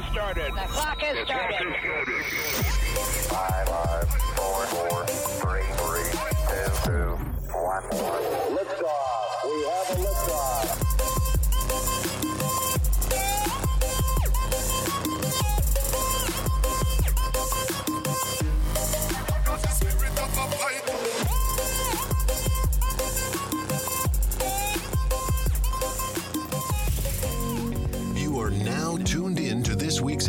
has started. The clock has started. 5, 4, 3, 2, 1. Liftoff. We have a liftoff. Tuned in to this week's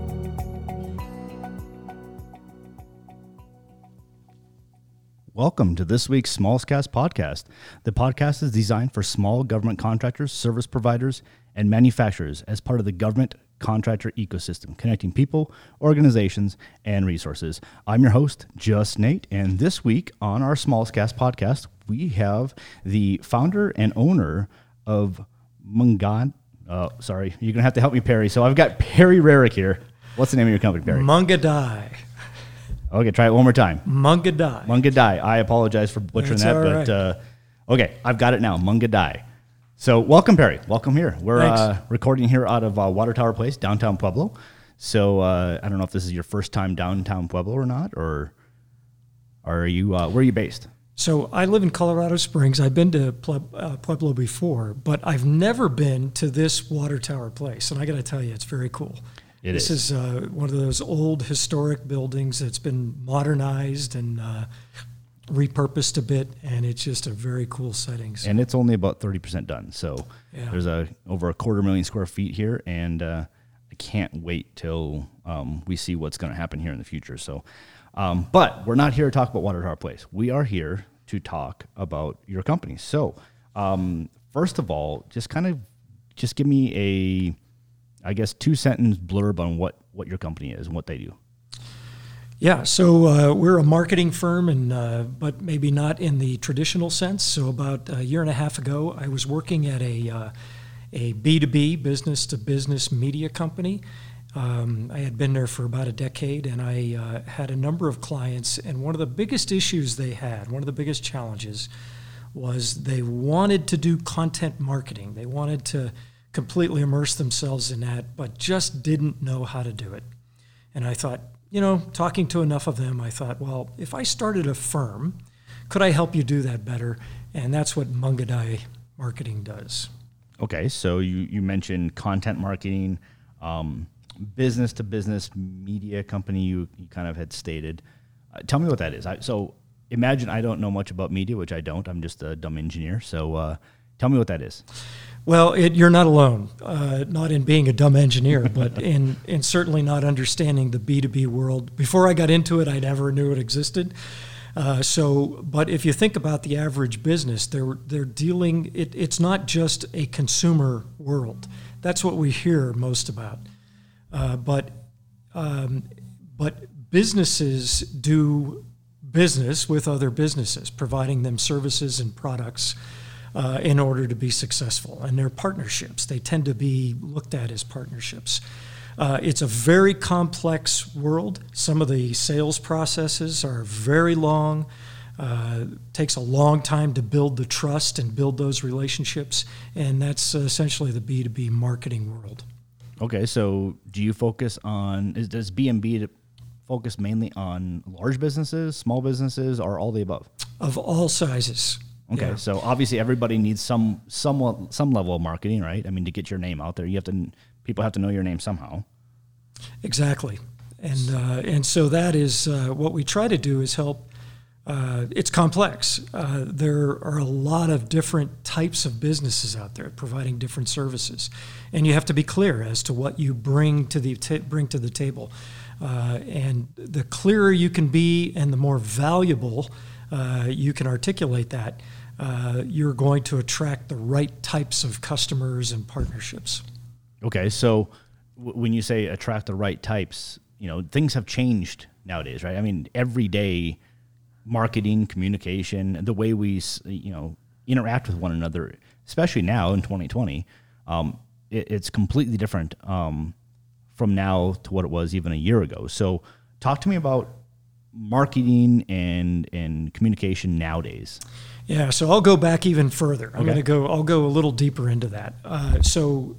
Welcome to this week's Smallscast podcast. The podcast is designed for small government contractors, service providers, and manufacturers as part of the government contractor ecosystem, connecting people, organizations, and resources. I'm your host, Just Nate, and this week on our Smallscast podcast, we have the founder and owner of Mungadai. You're going to have to help me, Perry. So I've got Perry Rearick here. What's the name of your company, Perry? Mungadai. Okay, try it one more time. Mungadai. Mungadai. I apologize for butchering that, but okay, I've got it now. Mungadai. So welcome, Perry. Welcome here. We're recording here out of Water Tower Place, downtown Pueblo. So I don't know if this is your first time downtown Pueblo or not, or are you? Where are you based? So I live in Colorado Springs. I've been to Pueblo before, but I've never been to this Water Tower Place, and I got to tell you, it's very cool. This is one of those old historic buildings that's been modernized and repurposed a bit, and it's just a very cool setting. So. And it's only about 30% done, so There's over 250,000 square feet here, and I can't wait till we see what's going to happen here in the future. So, but we're not here to talk about Water Tower Place. We are here to talk about your company. So, first of all, just give me a... 2-sentence blurb on what your company is and what they do. Yeah, so we're a marketing firm, and but maybe not in the traditional sense. So about a year and a half ago, I was working at a B2B, business-to-business media company. I had been there for about a decade, and I had a number of clients. And one of the biggest issues they had, one of the biggest challenges, was they wanted to do content marketing. They wanted to completely immersed themselves in that, but just didn't know how to do it. And I thought, talking to enough of them, I thought, well, if I started a firm, could I help you do that better? And that's what Mungadai Marketing does. Okay, so you mentioned content marketing, business-to-business media company you kind of had stated. Tell me what that is. So imagine I don't know much about media, which I don't. I'm just a dumb engineer, so tell me what that is. Well, you're not alone, not in being a dumb engineer, but in certainly not understanding the B2B world. Before I got into it, I never knew it existed. But if you think about the average business, they're dealing, it's not just a consumer world. That's what we hear most about. But businesses do business with other businesses, providing them services and products in order to be successful. And they're partnerships. They tend to be looked at as partnerships. It's a very complex world. Some of the sales processes are very long. Takes a long time to build the trust and build those relationships. And that's essentially the B2B marketing world. Okay, so do you focus on, does B2B focus mainly on large businesses, small businesses, or all the above? Of all sizes. Okay, yeah. So obviously everybody needs some level of marketing, right? I mean, to get your name out there, people have to know your name somehow. Exactly, and so that is what we try to do is help. It's complex. There are a lot of different types of businesses out there providing different services, and you have to be clear as to what you bring to the table. And the clearer you can be, and the more valuable you can articulate that. You're going to attract the right types of customers and partnerships. Okay, so when you say attract the right types, things have changed nowadays, right? I mean, every day, marketing, communication, the way we interact with one another especially now in 2020, it's completely different from now to what it was even a year ago. So talk to me about marketing and communication nowadays. Yeah, so I'll go back even further. I'm going to go. I'll go a little deeper into that. So,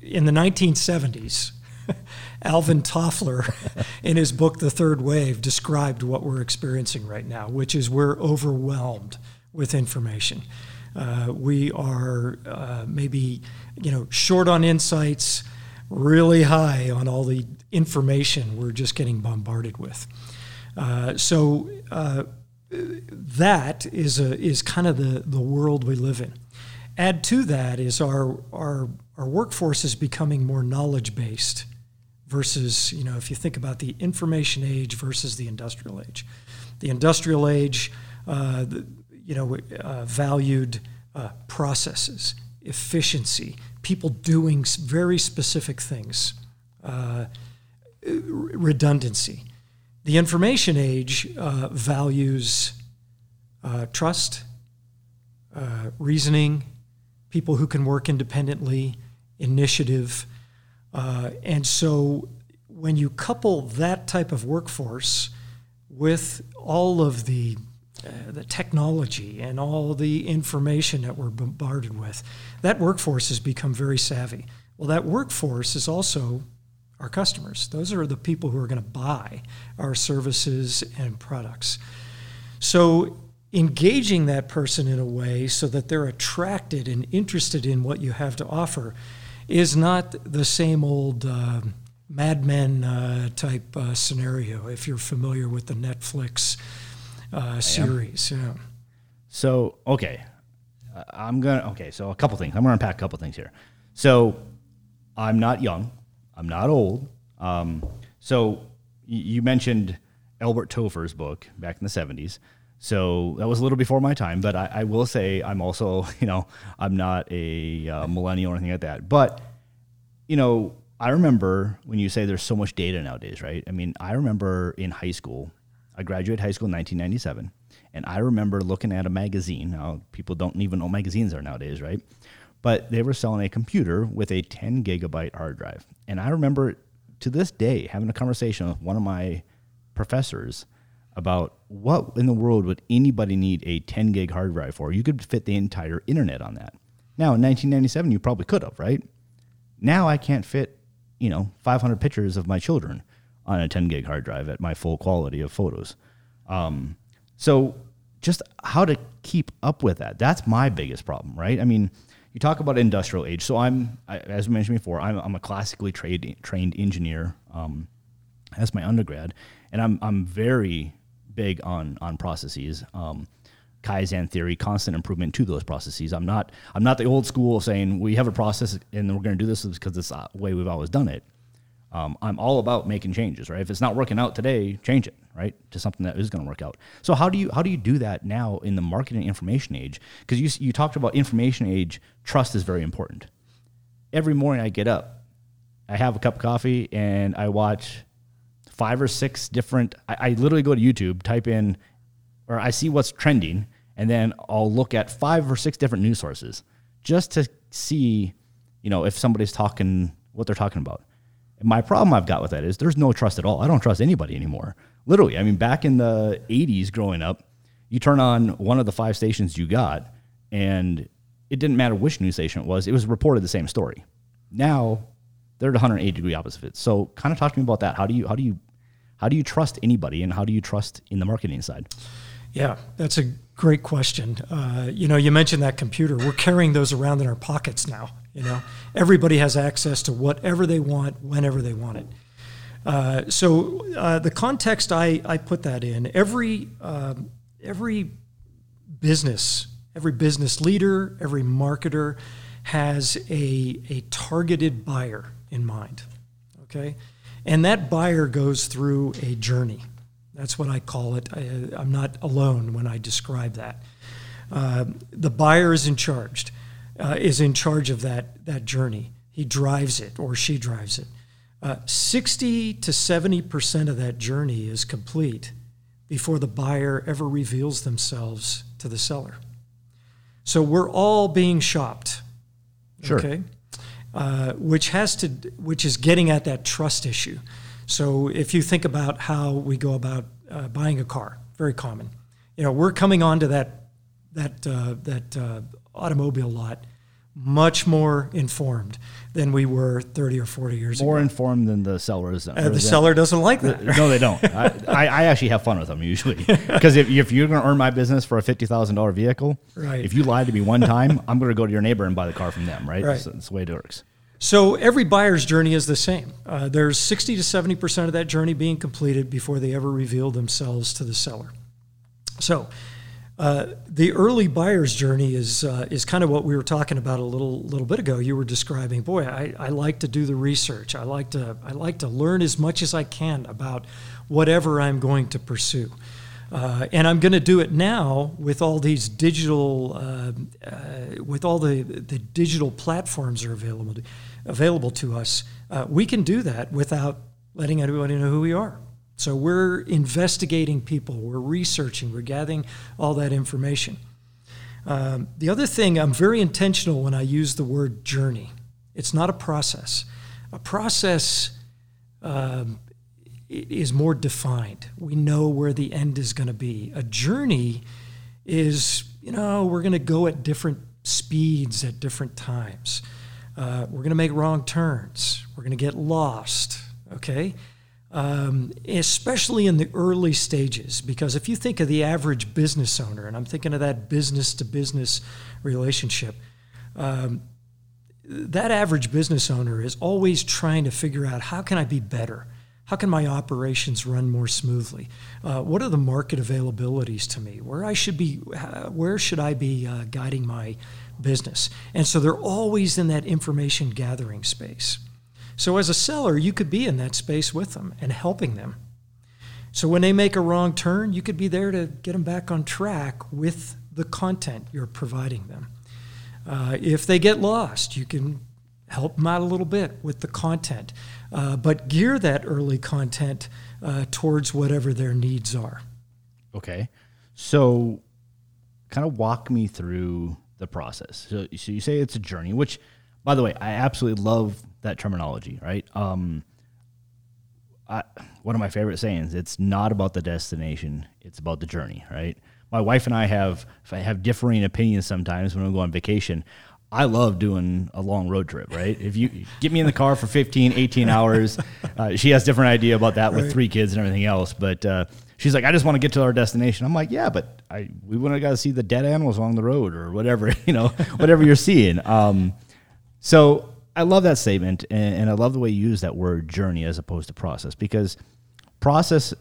in the 1970s, Alvin Toffler, in his book *The Third Wave*, described what we're experiencing right now, which is we're overwhelmed with information. We are maybe, short on insights, really high on all the information we're just getting bombarded with. That is kind of the world we live in. Add to that is our workforce is becoming more knowledge-based versus, if you think about the information age versus the industrial age. The industrial age, valued processes, efficiency, people doing very specific things, redundancy. The information age values trust, reasoning, people who can work independently, initiative. And so when you couple that type of workforce with all of the technology and all the information that we're bombarded with, that workforce has become very savvy. Well, that workforce is also our customers. Those are the people who are going to buy our services and products. So engaging that person in a way so that they're attracted and interested in what you have to offer is not the same old Mad Men type scenario, if you're familiar with the Netflix series. Yeah. So, so a couple things. I'm going to unpack a couple things here. So I'm not young. I'm not old. So you mentioned Albert Toffler's book back in the 70s. So that was a little before my time, but I will say I'm also, I'm not a millennial or anything like that. But, I remember when you say there's so much data nowadays, right? I mean, I remember in high school, I graduated high school in 1997, and I remember looking at a magazine. Now, people don't even know magazines are nowadays, right? But they were selling a computer with a 10 gigabyte hard drive. And I remember to this day having a conversation with one of my professors about what in the world would anybody need a 10 gig hard drive for? You could fit the entire internet on that. Now in 1997, you probably could have, right? Now I can't fit, 500 pictures of my children on a 10 gig hard drive at my full quality of photos. So just how to keep up with that. That's my biggest problem, right? I mean, you talk about industrial age. So as we mentioned before, I'm a classically trained engineer as my undergrad, and I'm very big on processes, Kaizen theory, constant improvement to those processes. I'm not the old school saying we have a process and we're going to do this because it's the way we've always done it. I'm all about making changes, right? If it's not working out today, change it, right, to something that is going to work out. So how do you do that now in the marketing information age? Because you talked about information age, trust is very important. Every morning I get up, I have a cup of coffee, and I watch 5 or 6 different. I literally go to YouTube, type in, or I see what's trending, and then I'll look at 5 or 6 different news sources just to see, if somebody's talking what they're talking about. My problem I've got with that is there's no trust at all. I don't trust anybody anymore. Literally. I mean, back in the 80s growing up, you turn on one of the 5 stations you got, and it didn't matter which news station it was reported the same story. Now they're at 180-degree opposites. So kind of talk to me about that. How do you trust anybody, and how do you trust in the marketing side? Yeah, that's a great question. You mentioned that computer. We're carrying those around in our pockets now. Everybody has access to whatever they want, whenever they want it. So the context I put that in, every business leader, every marketer has a targeted buyer in mind, okay? And that buyer goes through a journey. That's what I call it. I'm not alone when I describe that. The buyer is in charge of that journey. He drives it, or she drives it. 60 to 70% of that journey is complete before the buyer ever reveals themselves to the seller. So we're all being shopped Sure. Okay. Which is getting at that trust issue. So if you think about how we go about buying a car, very common. You know, we're coming onto that automobile lot much more informed than we were 30 or 40 years ago. More informed than the seller is. The seller doesn't like that. Right? No, they don't. I actually have fun with them usually. Because if you're going to earn my business for a $50,000 vehicle, right. If you lie to me one time, I'm going to go to your neighbor and buy the car from them, right? Right. That's the way it works. So every buyer's journey is the same. There's 60 to 70% of that journey being completed before they ever reveal themselves to the seller. So the early buyer's journey is kind of what we were talking about a little bit ago. You were describing, boy, I like to do the research. I like to learn as much as I can about whatever I'm going to pursue. And I'm going to do it now with all these digital, with all the digital platforms are available to us. We can do that without letting anybody know who we are. So we're investigating people, we're researching, we're gathering all that information. The other thing, I'm very intentional when I use the word journey. It's not a process. A process is more defined. We know where the end is going to be. A journey is, we're going to go at different speeds at different times. We're going to make wrong turns. We're going to get lost, okay? Especially in the early stages, because if you think of the average business owner, and I'm thinking of that business-to-business relationship, that average business owner is always trying to figure out, how can I be better? How can my operations run more smoothly? What are the market availabilities to me? Where should I be guiding my business? And so they're always in that information gathering space. So as a seller, you could be in that space with them and helping them. So when they make a wrong turn, you could be there to get them back on track with the content you're providing them. If they get lost, you can help them out a little bit with the content, but gear that early content towards whatever their needs are. Okay. So kind of walk me through the process. So you say it's a journey, which, by the way, I absolutely love that terminology, right? One of my favorite sayings, it's not about the destination, it's about the journey, right? My wife and I have differing opinions sometimes when we go on vacation. I love doing a long road trip, right? If you get me in the car for 15, 18 hours, she has a different idea about that with 3 kids and everything else. But she's like, I just want to get to our destination. I'm like, yeah, but we wouldn't have got to see the dead animals along the road or whatever, whatever you're seeing. So I love that statement, and I love the way you use that word journey as opposed to process, because processes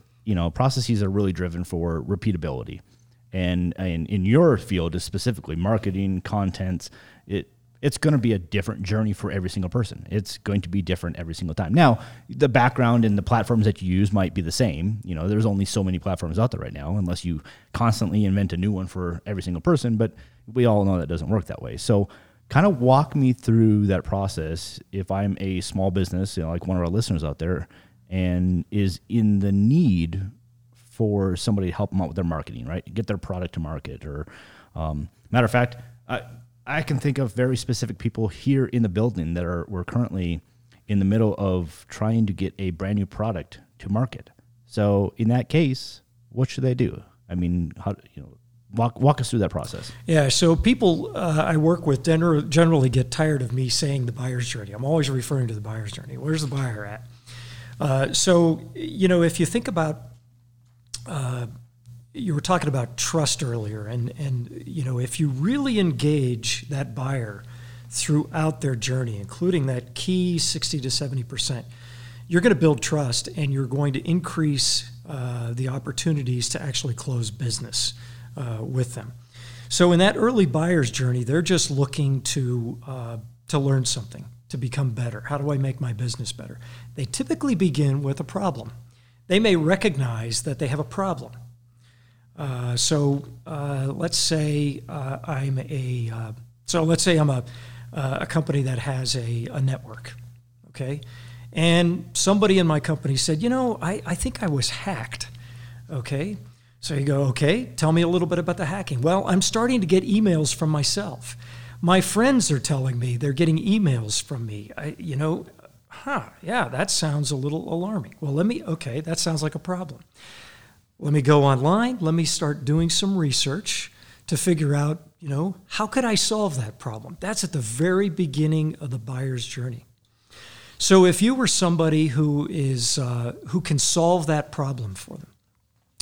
are really driven for repeatability. And in your field is specifically marketing, content, it's going to be a different journey for every single person. It's going to be different every single time. Now, the background and the platforms that you use might be the same. There's only so many platforms out there right now, unless you constantly invent a new one for every single person, but we all know that doesn't work that way. So kind of walk me through that process if I'm a small business, like one of our listeners out there, and is in the need for somebody to help them out with their marketing, right? Get their product to market. Or matter of fact, I can think of very specific people here in the building that we're currently in the middle of trying to get a brand new product to market. So in that case, what should they do? I mean, Walk us through that process. Yeah, so people I work with generally get tired of me saying the buyer's journey. I'm always referring to the buyer's journey. Where's the buyer at? So, if you think about, you were talking about trust earlier, and if you really engage that buyer throughout their journey, including that key 60 to 70%, you're going to build trust, and you're going to increase the opportunities to actually close business with them. So in that early buyer's journey, they're just looking to learn something, to become better. How do I make my business better? They typically begin with a problem. They may recognize that they have a problem. So let's say I'm a company that has a network, okay? And somebody in my company said, I think I was hacked, okay? So you go, okay, tell me a little bit about the hacking. Well, I'm starting to get emails from myself. My friends are telling me they're getting emails from me. That sounds a little alarming. Well, that sounds like a problem. Let me go online. Let me start doing some research to figure out, how could I solve that problem? That's at the very beginning of the buyer's journey. So if you were somebody who is who can solve that problem for them,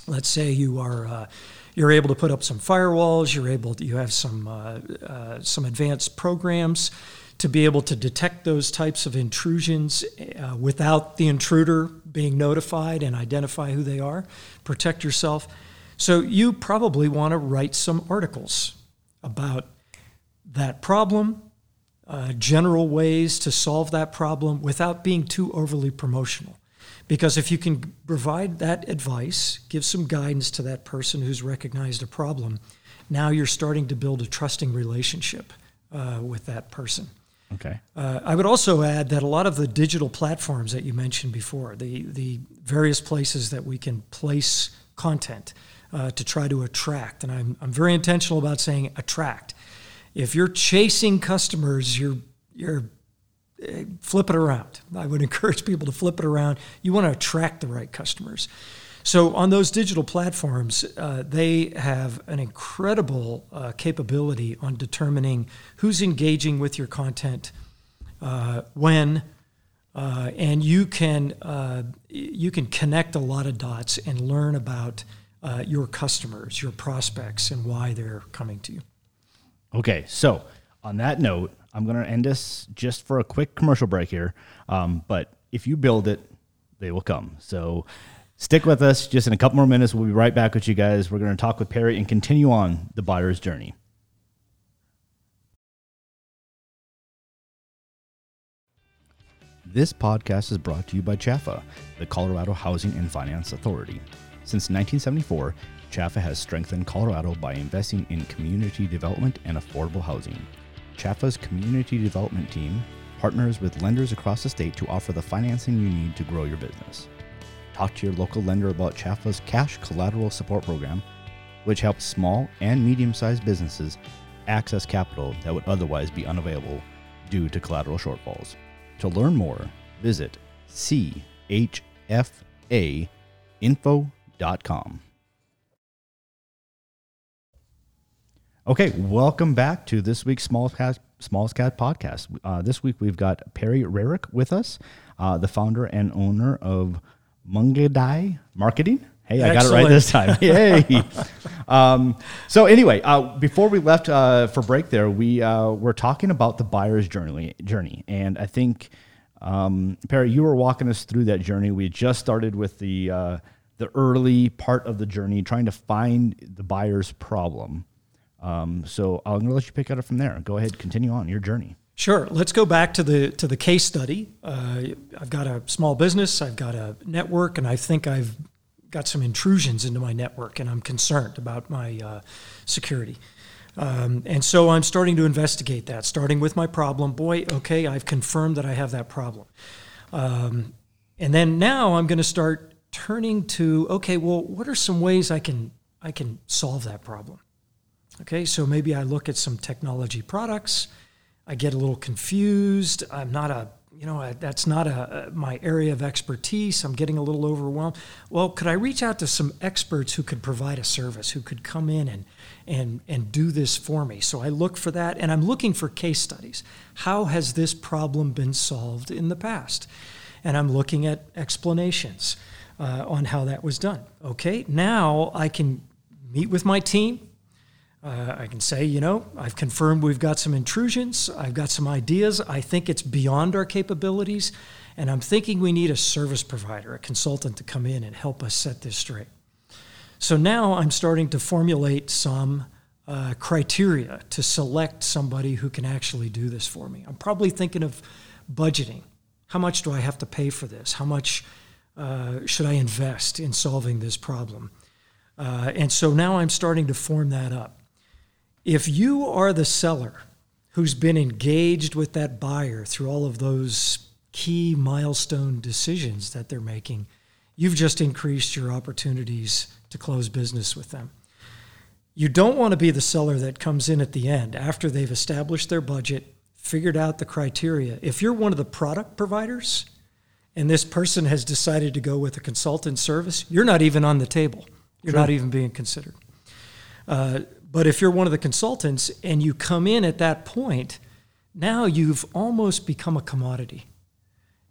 let's say you are you're able to put up some firewalls, you have some advanced programs to be able to detect those types of intrusions without the intruder being notified and identify who they are, protect yourself. So you probably want to write some articles about that problem, general ways to solve that problem without being too overly promotional. Because if you can provide that advice, give some guidance to that person who's recognized a problem, now you're starting to build a trusting relationship with that person. Okay. I would also add that a lot of the digital platforms that you mentioned before, the various places that we can place content to try to attract, and I'm very intentional about saying attract. If you're chasing customers, you're flip it around. I would encourage people to flip it around. You want to attract the right customers. So on those digital platforms, they have an incredible capability on determining who's engaging with your content, when, and you can connect a lot of dots and learn about your customers, your prospects, and why they're coming to you. Okay, so on that note, I'm going to end this just for a quick commercial break here. But if you build it, they will come. So stick with us. Just in a couple more minutes, we'll be right back with you guys. We're going to talk with Perry and continue on the buyer's journey. This podcast is brought to you by CHFA, the Colorado Housing and Finance Authority. Since 1974, CHFA has strengthened Colorado by investing in community development and affordable housing. CHFA's community development team partners with lenders across the state to offer the financing you need to grow your business. Talk to your local lender about CHFA's Cash Collateral Support Program, which helps small and medium-sized businesses access capital that would otherwise be unavailable due to collateral shortfalls. To learn more, visit chfainfo.com. Okay, welcome back to this week's Smalls Cat podcast. This week we've got Perry Rearick with us, the founder and owner of Mungadai Marketing. Hey, I got it right this time. Yay! So anyway, before we left for break there, we were talking about the buyer's journey. And I think, Perry, you were walking us through that journey. We just started with the early part of the journey, trying to find the buyer's problem. So I'm going to let you pick it up from there. Go ahead, continue on your journey. Sure. Let's go back to the case study. I've got a small business, I've got a network, and I think I've got some intrusions into my network, and I'm concerned about my security. And so I'm starting to investigate that, starting with my problem. Boy, okay, I've confirmed that I have that problem. And then now I'm going to start turning to, okay, well, what are some ways I can solve that problem? Okay, so maybe I look at some technology products. I get a little confused. I'm not that's not my area of expertise. I'm getting a little overwhelmed. Well, could I reach out to some experts who could provide a service, who could come in and do this for me? So I look for that, and I'm looking for case studies. How has this problem been solved in the past? And I'm looking at explanations on how that was done. Okay, now I can meet with my team. I can say, I've confirmed we've got some intrusions. I've got some ideas. I think it's beyond our capabilities. And I'm thinking we need a service provider, a consultant to come in and help us set this straight. So now I'm starting to formulate some criteria to select somebody who can actually do this for me. I'm probably thinking of budgeting. How much do I have to pay for this? How much should I invest in solving this problem? And so now I'm starting to form that up. If you are the seller who's been engaged with that buyer through all of those key milestone decisions that they're making, you've just increased your opportunities to close business with them. You don't want to be the seller that comes in at the end after they've established their budget, figured out the criteria. If you're one of the product providers and this person has decided to go with a consultant service, you're not even on the table. You're True. Not even being considered. But if you're one of the consultants and you come in at that point, now you've almost become a commodity.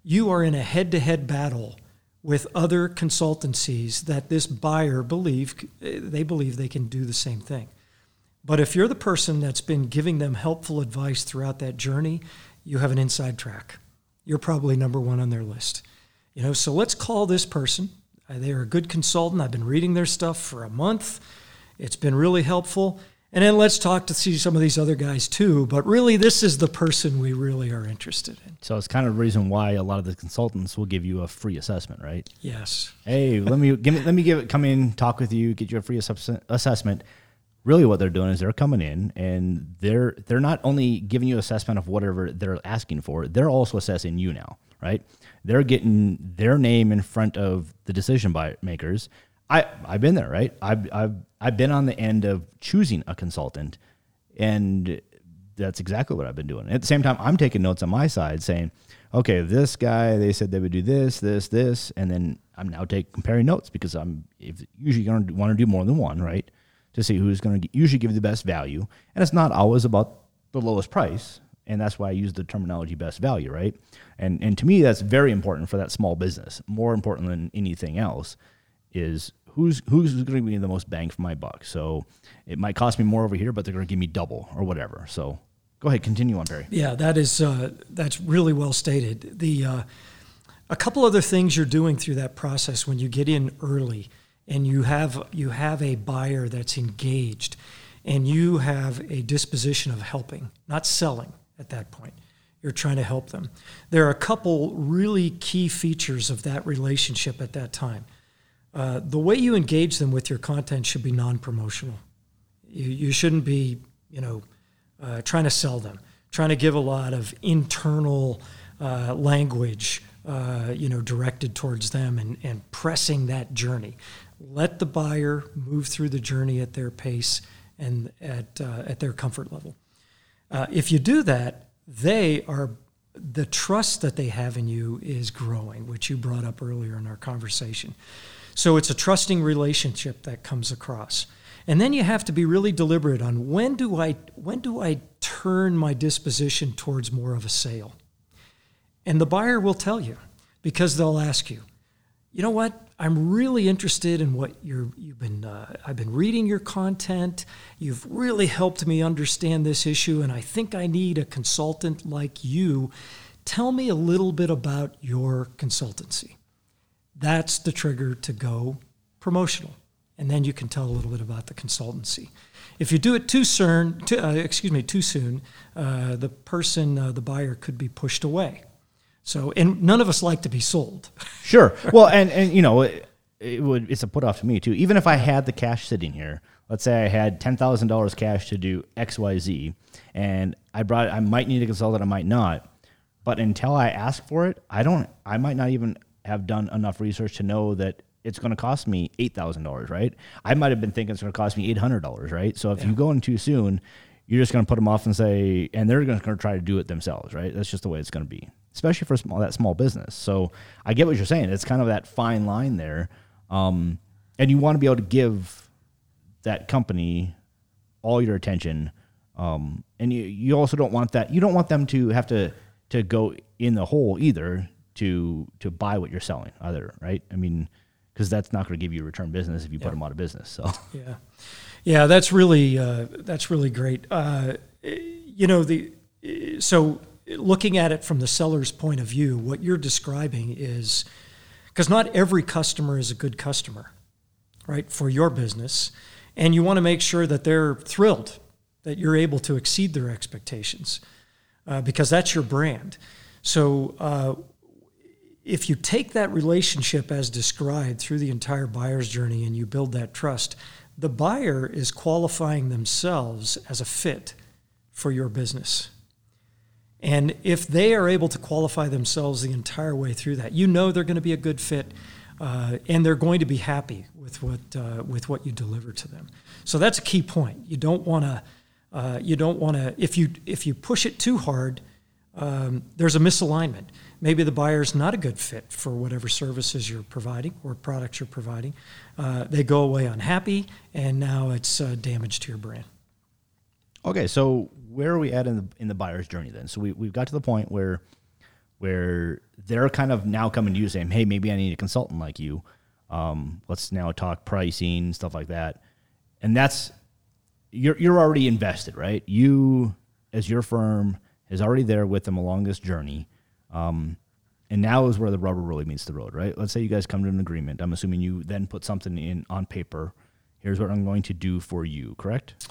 You are in a head-to-head battle with other consultancies that this buyer believe they can do the same thing. But if you're the person that's been giving them helpful advice throughout that journey, you have an inside track. You're probably number one on their list. You know, so let's call this person. They're a good consultant. I've been reading their stuff for a month. It's been really helpful. And then let's talk to see some of these other guys too. But really, this is the person we really are interested in. So it's kind of the reason why a lot of the consultants will give you a free assessment, right? Yes. Hey, come in, talk with you, get you a free assessment. Really, what they're doing is they're coming in and they're not only giving you an assessment of whatever they're asking for, they're also assessing you now, right? They're getting their name in front of the decision makers. I've been there, right? I've been on the end of choosing a consultant, and that's exactly what I've been doing. At the same time, I'm taking notes on my side saying, okay, this guy, they said they would do this, and then I'm now comparing notes because I'm usually going to want to do more than one, right, to see who's going to usually give you the best value. And it's not always about the lowest price, and that's why I use the terminology best value, right? And to me, that's very important for that small business, more important than anything else is who's going to be the most bang for my buck. So it might cost me more over here, but they're going to give me double or whatever. So go ahead, continue on, Perry. Yeah, that's really well stated. A couple other things you're doing through that process when you get in early and you have a buyer that's engaged and you have a disposition of helping, not selling at that point. You're trying to help them. There are a couple really key features of that relationship at that time. The way you engage them with your content should be non-promotional. You shouldn't be, trying to sell them, trying to give a lot of internal language, directed towards them and pressing that journey. Let the buyer move through the journey at their pace and at their comfort level. If you do that, the trust that they have in you is growing, which you brought up earlier in our conversation. So it's a trusting relationship that comes across. And then you have to be really deliberate on when do I turn my disposition towards more of a sale? And the buyer will tell you because they'll ask you, you know what? I'm really interested in what I've been reading your content. You've really helped me understand this issue, and I think I need a consultant like you. Tell me a little bit about your consultancy. That's the trigger to go promotional. And then you can tell a little bit about the consultancy. If you do it too soon, the buyer could be pushed away. So, and none of us like to be sold. Sure. Well, and it's a put off to me too. Even if I had the cash sitting here, let's say I had $10,000 cash to do XYZ, and I might need a consultant, I might not. But until I ask for it, I might not even have done enough research to know that it's going to cost me $8,000, right? I might have been thinking it's going to cost me $800, right? So if you go in too soon, you're just going to put them off and say, and they're going to try to do it themselves, right? That's just the way it's going to be, especially for that small business. So I get what you're saying. It's kind of that fine line there. And you want to be able to give that company all your attention. And you also don't want that. You don't want them to have to go in the hole either to buy what you're selling either, right? I mean, because that's not going to give you a return business if you put them out of business. So yeah, that's really great. So looking at it from the seller's point of view, what you're describing is because not every customer is a good customer, right? For your business, and you want to make sure that they're thrilled that you're able to exceed their expectations because that's your brand. So. If you take that relationship as described through the entire buyer's journey and you build that trust, the buyer is qualifying themselves as a fit for your business. And if they are able to qualify themselves the entire way through that, they're going to be a good fit. and they're going to be happy with what you deliver to them. So that's a key point. You don't want to. If you push it too hard, there's a misalignment. Maybe the buyer's not a good fit for whatever services you're providing or products you're providing. They go away unhappy, and now it's damage to your brand. Okay, so where are we at in the buyer's journey then? So we've got to the point where they're kind of now coming to you saying, hey, maybe I need a consultant like you. Let's now talk pricing, stuff like that. And that's, you're already invested, right? You, as your firm, is already there with them along this journey. And now is where the rubber really meets the road, right? Let's say you guys come to an agreement. I'm assuming you then put something in on paper. Here's what I'm going to do for you, correct?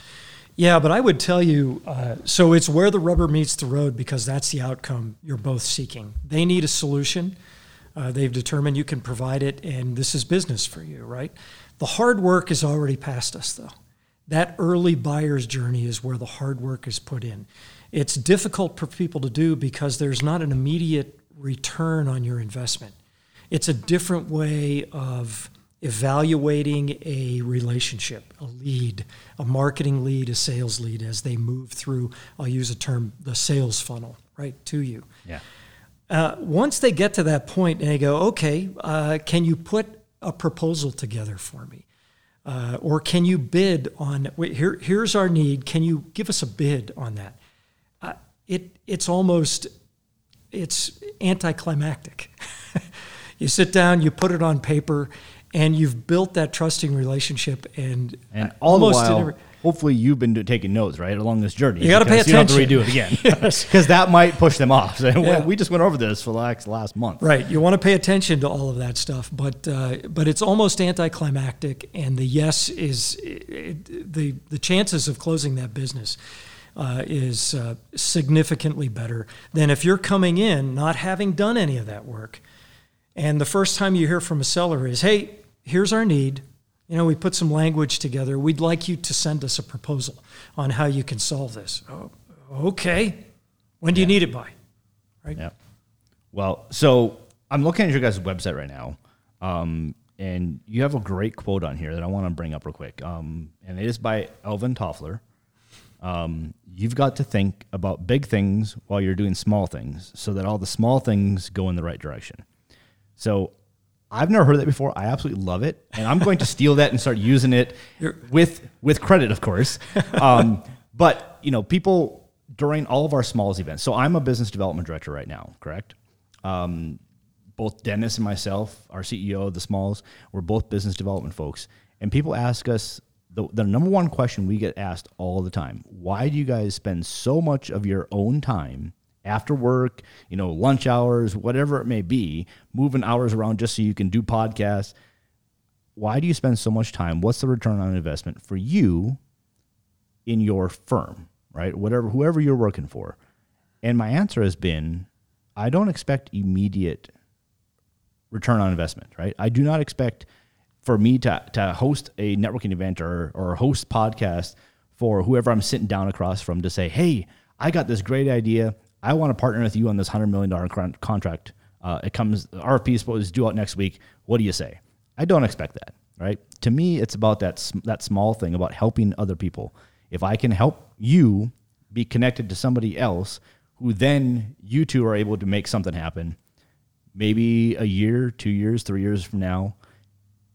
Yeah, but I would tell you, so it's where the rubber meets the road because that's the outcome you're both seeking. They need a solution. They've determined you can provide it, and this is business for you, right? The hard work is already past us, though. That early buyer's journey is where the hard work is put in. It's difficult for people to do because there's not an immediate return on your investment. It's a different way of evaluating a relationship, a lead, a marketing lead, a sales lead, as they move through, I'll use a term, the sales funnel, right, to you. Yeah. Once they get to that point and they go, okay, can you put a proposal together for me? Or can you bid on, here's our need, can you give us a bid on that? It's anticlimactic. You sit down, you put it on paper, and you've built that trusting relationship. And almost all the while, hopefully you've been taking notes, right, along this journey. You got to pay attention. You don't have to redo it again. Because that might push them off. So, yeah. We just went over this for last month. Right. You want to pay attention to all of that stuff. But it's almost anticlimactic. And the yes is the chances of closing that business is significantly better than if you're coming in not having done any of that work. And the first time you hear from a seller is, hey, here's our need. We put some language together. We'd like you to send us a proposal on how you can solve this. Oh, okay. When do you need it by? Right. Yeah. Well, so I'm looking at your guys' website right now. And you have a great quote on here that I want to bring up real quick. And it is by Alvin Toffler. You've got to think about big things while you're doing small things so that all the small things go in the right direction. So I've never heard that before. I absolutely love it. And I'm going to steal that and start using it with credit, of course. But, people during all of our Smalls events. So I'm a business development director right now, correct? Both Dennis and myself, our CEO of the Smalls, we're both business development folks. And people ask us, the number one question we get asked all the time, why do you guys spend so much of your own time after work, lunch hours, whatever it may be, moving hours around just so you can do podcasts? Why do you spend so much time? What's the return on investment for you in your firm, right? Whoever you're working for. And my answer has been, I don't expect immediate return on investment, right? I do not expect for me to host a networking event or host podcast for whoever I'm sitting down across from to say, hey, I got this great idea. I want to partner with you on this $100 million contract. RFP is supposed to due out next week. What do you say? I don't expect that, right? To me, it's about that small thing about helping other people. If I can help you be connected to somebody else who then you two are able to make something happen, maybe a year, 2 years, 3 years from now,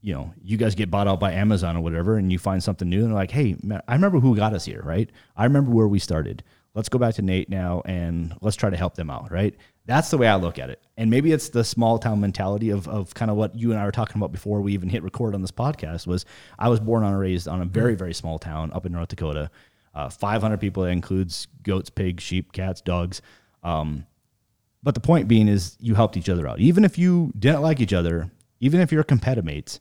you guys get bought out by Amazon or whatever, and you find something new, and they're like, hey, I remember who got us here, right? I remember where we started. Let's go back to Nate now, and let's try to help them out, right? That's the way I look at it. And maybe it's the small-town mentality of kind of what you and I were talking about before we even hit record on this podcast was I was born and raised on a very, very small town up in North Dakota, 500 people. That includes goats, pigs, sheep, cats, dogs. But the point being is you helped each other out. Even if you didn't like each other, even if you're competitors,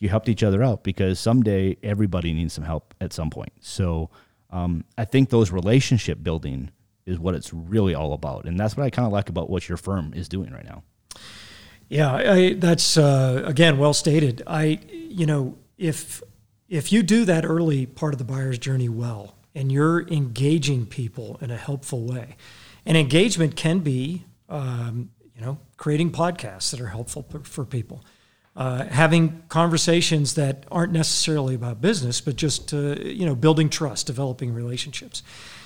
you helped each other out because someday everybody needs some help at some point. So I think those relationship building is what it's really all about. And that's what I kind of like about what your firm is doing right now. Yeah, that's, again, well stated. If you do that early part of the buyer's journey well, and you're engaging people in a helpful way, and engagement can be, creating podcasts that are helpful for people. having conversations that aren't necessarily about business, but just building trust, developing relationships.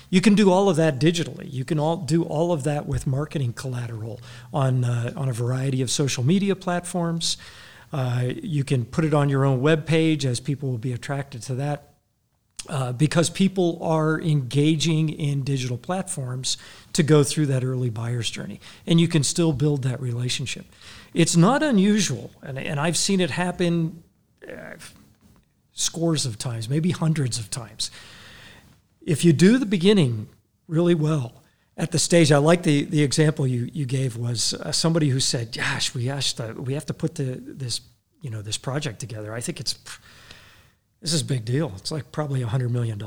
You can do all of that digitally. You can do all of that with marketing collateral on a variety of social media platforms. You can put it on your own web page, as people will be attracted to that, because people are engaging in digital platforms to go through that early buyer's journey. And you can still build that relationship. It's not unusual, and I've seen it happen scores of times, maybe hundreds of times. If you do the beginning really well at the stage, I like the example you gave was somebody who said, "Gosh, we have to put this project together. I think this is a big deal. It's like probably $100 million."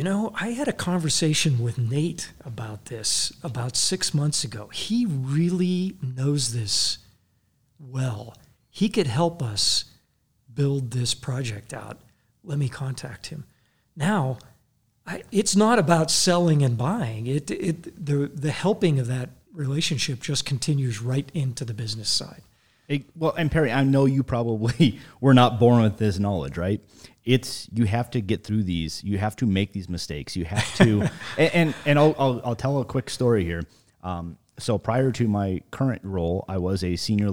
I had a conversation with Nate about this about 6 months ago. He really knows this well. He could help us build this project out. Let me contact him. Now, it's not about selling and buying. The helping of that relationship just continues right into the business side. Well, and Perry, I know you probably were not born with this knowledge, right? You have to get through these. You have to make these mistakes. You have to, and I'll tell a quick story here. So prior to my current role, I was a senior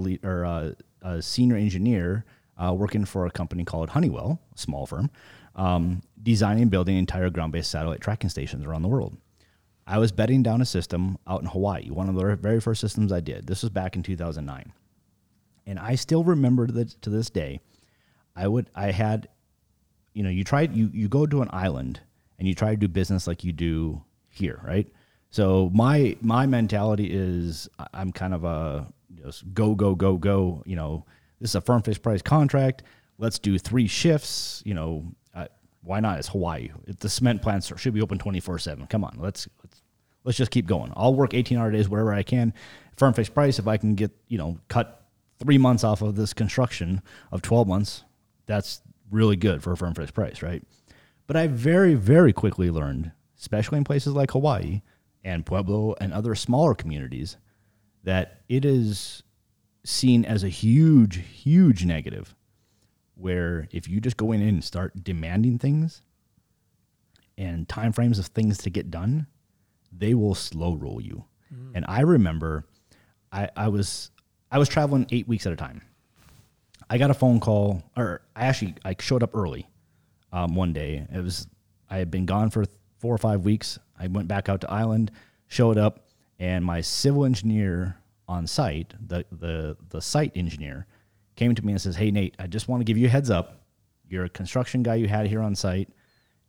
engineer working for a company called Honeywell, a small firm, designing and building entire ground-based satellite tracking stations around the world. I was bedding down a system out in Hawaii, one of the very first systems I did. This was back in 2009. And I still remember that to this day. You go to an island and you try to do business like you do here, right? So my mentality is I'm kind of a just go. This is a firm fixed price contract. Let's do 3 shifts. Why not? It's Hawaii. The cement plants should be open 24/7. Come on, let's just keep going. I'll work 18-hour days wherever I can, firm fixed price. If I can get cut 3 months off of this construction of 12 months, that's really good for a firm fixed price, right? But I very, very quickly learned, especially in places like Hawaii and Pueblo and other smaller communities, that it is seen as a huge, huge negative, where if you just go in and start demanding things and timeframes of things to get done, they will slow roll you. Mm. And I remember I was traveling 8 weeks at a time. I got a phone call, or I showed up early one day. I had been gone for 4 or 5 weeks. I went back out to island, showed up, and my civil engineer on site, the site engineer, came to me and says, "Hey, Nate, I just want to give you a heads up. Your construction guy you had here on site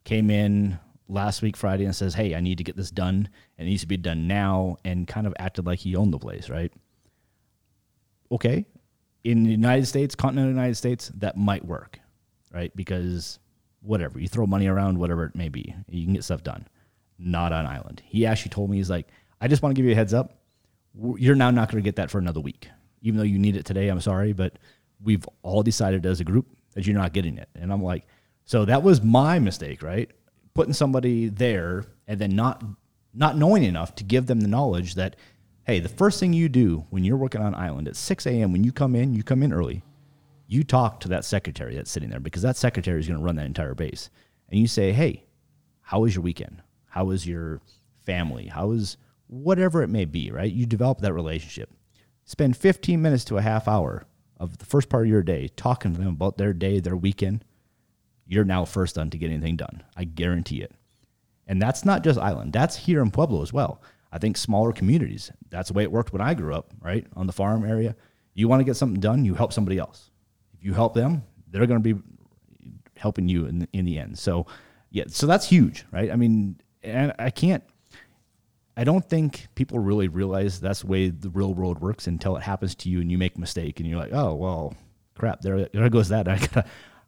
came in last week Friday and says, 'Hey, I need to get this done, and it needs to be done now,' and kind of acted like he owned the place," right? Okay, in the United States, continental United States, that might work, right? Because whatever, you throw money around, whatever it may be, you can get stuff done. Not on island. He actually told me, he's like, "I just want to give you a heads up. You're now not going to get that for another week. Even though you need it today, I'm sorry, but we've all decided as a group that you're not getting it." And I'm like, so that was my mistake, right? Putting somebody there and then not knowing enough to give them the knowledge that, hey, the first thing you do when you're working on island at 6 a.m. when you come in early, you talk to that secretary that's sitting there, because that secretary is going to run that entire base. And you say, "Hey, how was your weekend? How was your family? How was whatever it may be," right? You develop that relationship. Spend 15 minutes to a half hour of the first part of your day talking to them about their day, their weekend. You're now first on to get anything done. I guarantee it. And that's not just island. That's here in Pueblo as well. I think smaller communities, that's the way it worked when I grew up, right? On the farm area, you want to get something done, you help somebody else. If you help them, they're going to be helping you in the end. So, yeah, so that's huge, right? I mean, and I don't think people really realize that's the way the real world works until it happens to you and you make a mistake and you're like, "Oh, well, crap, there goes that.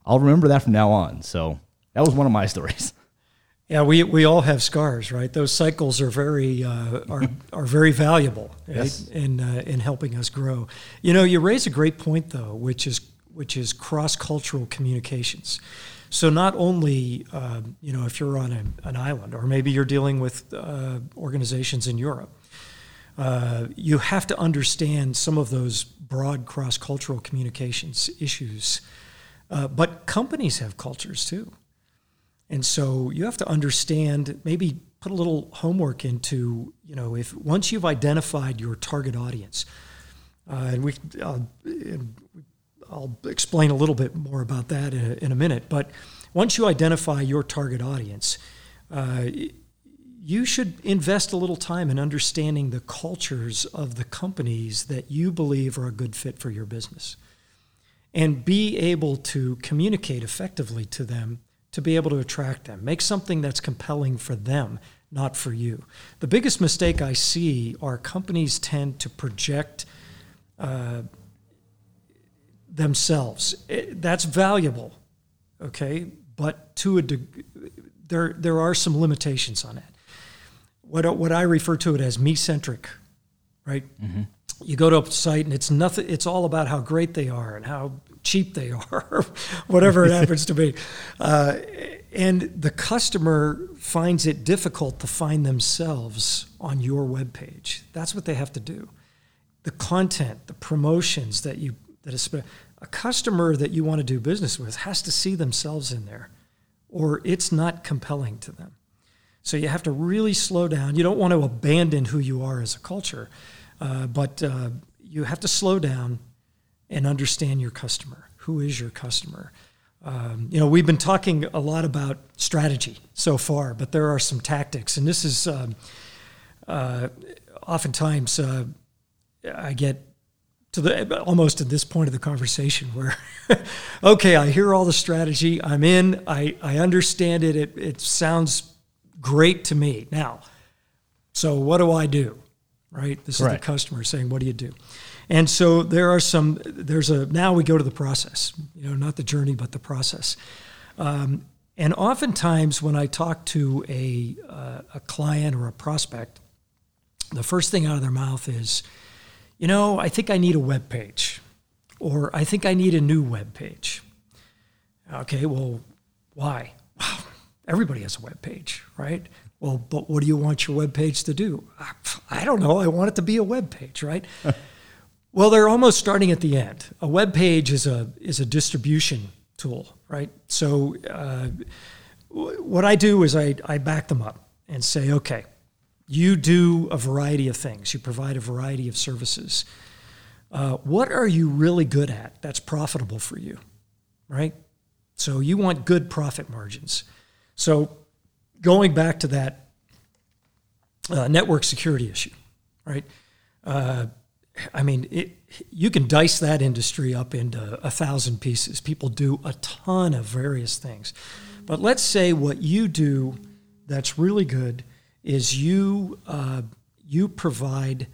I'll remember that from now on." So that was one of my stories. Yeah, we all have scars, right? Those cycles are very valuable, right? Yes. In helping us grow. You raise a great point though, which is cross-cultural communications. So not only if you're on an island, or maybe you're dealing with organizations in Europe, you have to understand some of those broad cross-cultural communications issues. But companies have cultures too. And so you have to understand, maybe put a little homework into, you know, if once you've identified your target audience, and I'll explain a little bit more about that in a minute, but once you identify your target audience, you should invest a little time in understanding the cultures of the companies that you believe are a good fit for your business, and be able to communicate effectively to them to be able to attract them. Make something that's compelling for them, not for you. The biggest mistake I see are companies tend to project themselves. That's valuable, okay? But to a degree, there are some limitations on that. What I refer to it as me-centric, right? Mm-hmm. You go to a site and it's nothing. It's all about how great they are and how cheap they are, whatever it happens to be. And the customer finds it difficult to find themselves on your webpage. That's what they have to do. The content, the promotions a customer that you want to do business with has to see themselves in there, or it's not compelling to them. So you have to really slow down. You don't want to abandon who you are as a culture. But you have to slow down and understand your customer. Who is your customer? We've been talking a lot about strategy so far, but there are some tactics. And this is oftentimes I get to the almost at this point of the conversation where, okay, I hear all the strategy. I'm in. I understand it. It sounds great to me. Now, so what do I do? Right? This is right. The customer saying, what do you do? And so now we go to the process, not the journey, but the process. And oftentimes when I talk to a client or a prospect, the first thing out of their mouth is, I think I need a web page, or I think I need a new web page. Okay, well, why? Wow, everybody has a web page, right? Well, but what do you want your webpage to do? I don't know. I want it to be a webpage, right? Well, they're almost starting at the end. A webpage is a distribution tool, right? So what I do is I back them up and say, okay, you do a variety of things. You provide a variety of services. What are you really good at that's profitable for you, right? So you want good profit margins. So going back to that network security issue, right? You can dice that industry up into 1,000 pieces. People do a ton of various things. But let's say what you do that's really good is you provide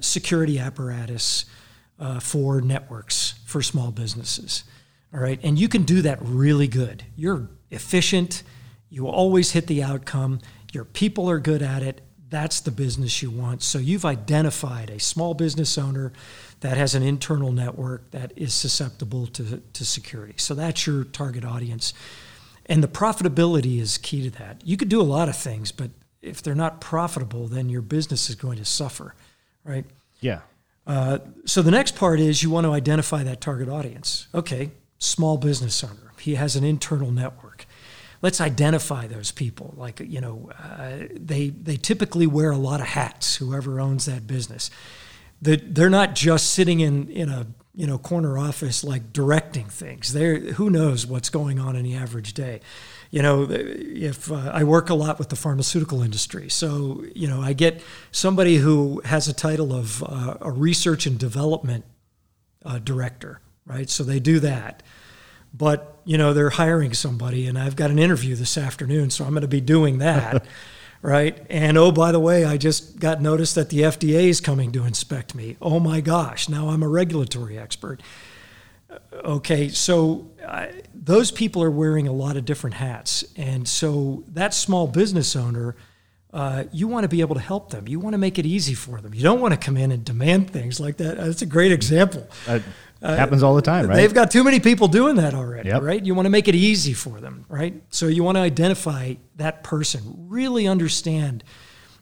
security apparatus for networks, for small businesses, all right? And you can do that really good. You're efficient. You always hit the outcome. Your people are good at it. That's the business you want. So you've identified a small business owner that has an internal network that is susceptible to security. So that's your target audience. And the profitability is key to that. You could do a lot of things, but if they're not profitable, then your business is going to suffer, right? Yeah. So the next part is you want to identify that target audience. Okay, small business owner. He has an internal network. Let's identify those people. Like, they typically wear a lot of hats, whoever owns that business. They're not just sitting in a corner office like directing things. Who knows what's going on in the average day. If I work a lot with the pharmaceutical industry. So, I get somebody who has a title of a research and development director, right? So they do that. But, they're hiring somebody, and I've got an interview this afternoon, so I'm going to be doing that, right? And, oh, by the way, I just got notice that the FDA is coming to inspect me. Oh, my gosh, now I'm a regulatory expert. Okay, so those people are wearing a lot of different hats. And so that small business owner, you want to be able to help them. You want to make it easy for them. You don't want to come in and demand things like that. That's a great example. Happens all the time, right? They've got too many people doing that already, yep. Right? You want to make it easy for them, right? So you want to identify that person, really understand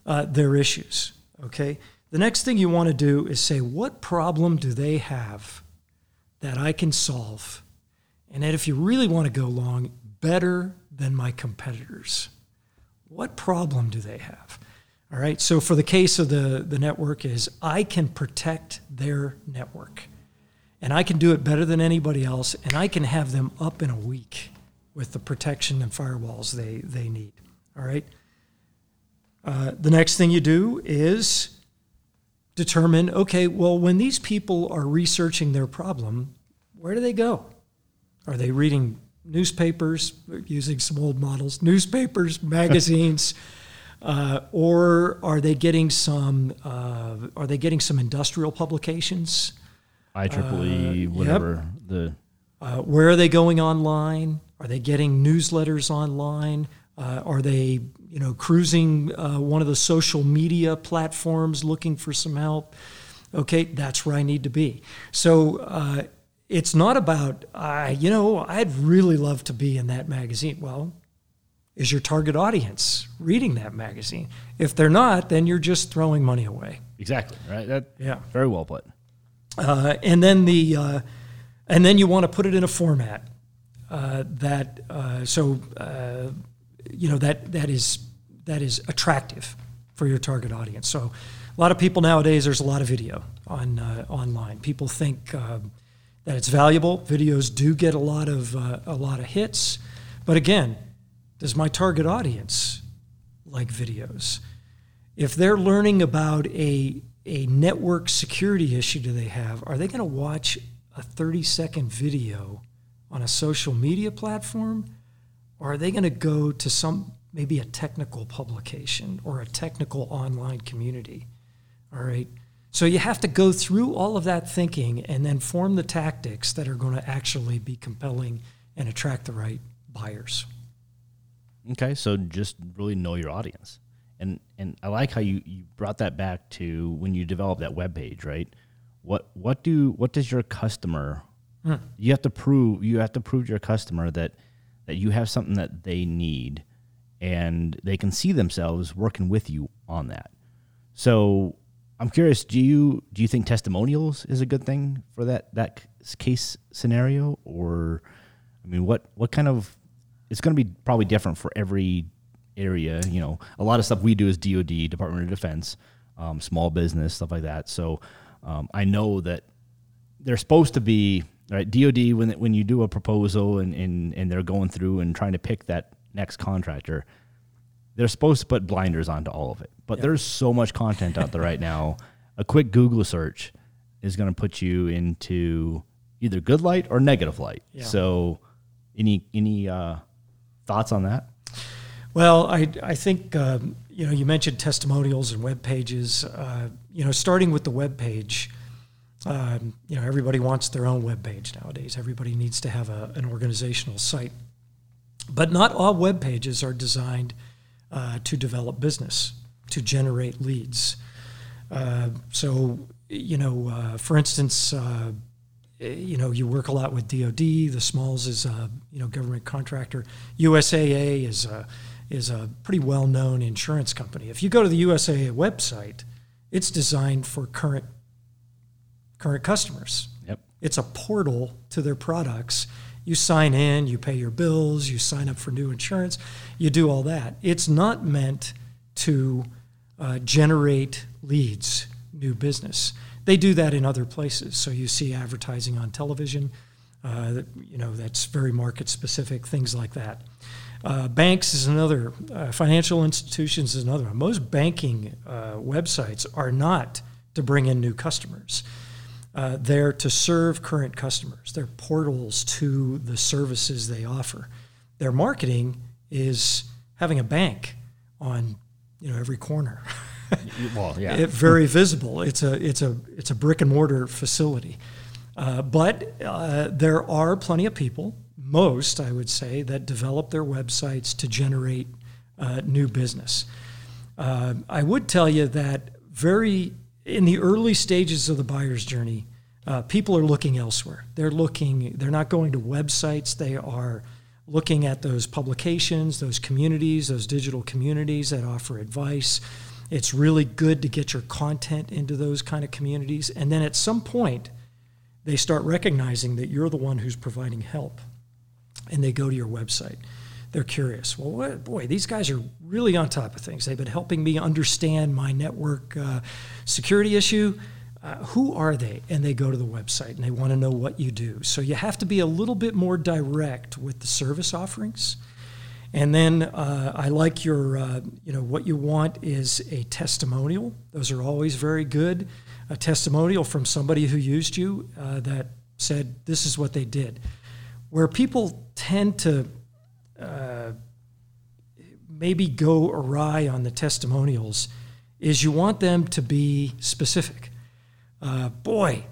their issues, okay? The next thing you want to do is say, what problem do they have that I can solve? And then if you really want to go long, better than my competitors. What problem do they have? All right, so for the case of the network is I can protect their network, and I can do it better than anybody else, and I can have them up in a week with the protection and firewalls they need. All right. The next thing you do is determine, okay, well, when these people are researching their problem, where do they go? Are they reading newspapers, using some old models, newspapers, magazines, or are they getting some industrial publications? IEEE, whatever. Yep. Where are they going online? Are they getting newsletters online? Are they, cruising one of the social media platforms looking for some help? Okay, that's where I need to be. So it's not about, I'd really love to be in that magazine. Well, is your target audience reading that magazine? If they're not, then you're just throwing money away. Exactly, right? Yeah. Very well put. And then you want to put it in a format that is attractive for your target audience. So a lot of people nowadays, there's a lot of video on online. People think that it's valuable. Videos do get a lot of hits, but again, does my target audience like videos? If they're learning about a network security issue do they have, are they going to watch a 30-second video on a social media platform, or are they going to go to maybe a technical publication or a technical online community? All right. So you have to go through all of that thinking and then form the tactics that are going to actually be compelling and attract the right buyers. Okay. So just really know your audience. And I like how you brought that back to when you developed that web page, right? What does your customer you have to prove to your customer that you have something that they need, and they can see themselves working with you on that. So I'm curious, do you think testimonials is a good thing for that case scenario? Or I mean, what kind of, it's going to be probably different for every area. A lot of stuff we do is DOD, Department of Defense, small business, stuff like that. So I know that they're supposed to be, right, DOD, when you do a proposal and they're going through and trying to pick that next contractor, they're supposed to put blinders onto all of it. But There's so much content out there right now. A quick Google search is going to put you into either good light or negative light. Yeah. So any thoughts on that? Well, I think, you mentioned testimonials and web pages. Starting with the web page, everybody wants their own web page nowadays. Everybody needs to have an organizational site. But not all web pages are designed to develop business, to generate leads. For instance, you work a lot with DOD. The Smalls is a government contractor. USAA is a pretty well-known insurance company. If you go to the USAA website, it's designed for current customers. Yep. It's a portal to their products. You sign in, you pay your bills, you sign up for new insurance, you do all that. It's not meant to generate leads, new business. They do that in other places. So you see advertising on television, that's very market-specific, things like that. Banks is another. Financial institutions is another one. Most banking websites are not to bring in new customers. They're to serve current customers. They're portals to the services they offer. Their marketing is having a bank on every corner. Well, yeah. Very visible. It's a brick and mortar facility. But there are plenty of people, most, I would say, that develop their websites to generate new business. I would tell you that in the early stages of the buyer's journey, people are looking elsewhere. They're not going to websites. They are looking at those publications, those communities, those digital communities that offer advice, It's really good to get your content into those kind of communities. And then at some point, they start recognizing that you're the one who's providing help. And they go to your website. They're curious. Well, what, boy, these guys are really on top of things. They've been helping me understand my network security issue. Who are they? And they go to the website and they want to know what you do. So you have to be a little bit more direct with the service offerings. And then I like your, what you want is a testimonial. Those are always very good. A testimonial from somebody who used you that said this is what they did. Where people tend to maybe go awry on the testimonials is you want them to be specific. Boy,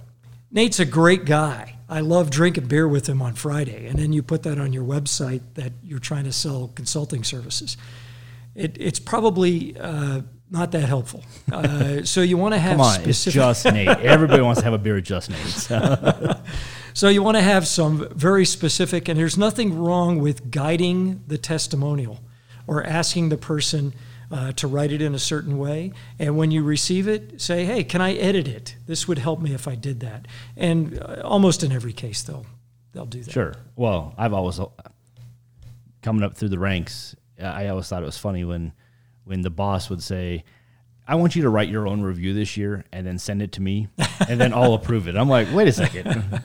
Nate's a great guy. I love drinking beer with him on Friday. And then you put that on your website that you're trying to sell consulting services. It's probably not that helpful. So you want to have specific. Come on, it's Just Nate. Everybody wants to have a beer with Just Nate. So. So you want to have some very specific, and there's nothing wrong with guiding the testimonial or asking the person to write it in a certain way. And when you receive it, say, hey, can I edit it? This would help me if I did that. And almost in every case, they'll do that. Sure. Well, I've always, coming up through the ranks, I always thought it was funny when the boss would say, I want you to write your own review this year and then send it to me, and then I'll approve it. I'm like, wait a second.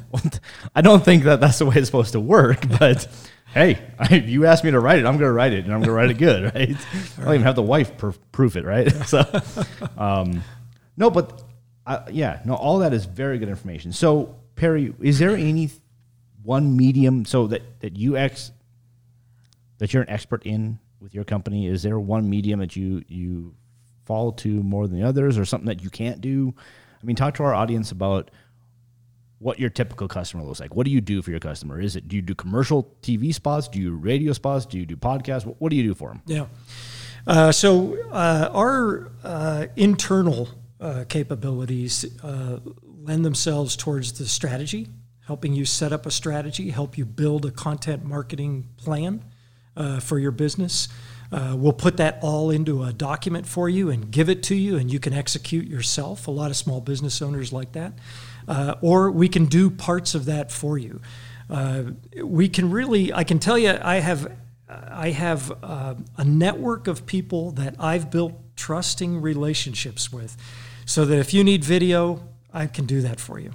I don't think that's the way it's supposed to work, but... Hey, you asked me to write it. I'm going to write it, and I'm going to write it good, right? I don't even have the wife proof it, right? So, all that is very good information. So, Perry, is there any one medium that you're an expert in with your company? Is there one medium that you fall to more than the others, or something that you can't do? I mean, talk to our audience about what your typical customer looks like. What do you do for your customer? Do you do commercial TV spots? Do you radio spots? Do you do podcasts? What do you do for them? Yeah. So our internal capabilities lend themselves towards the strategy, helping you set up a strategy, help you build a content marketing plan for your business. We'll put that all into a document for you and give it to you, and you can execute yourself. A lot of small business owners like that. Or we can do parts of that for you. I can tell you, I have a network of people that I've built trusting relationships with, so that if you need video, I can do that for you.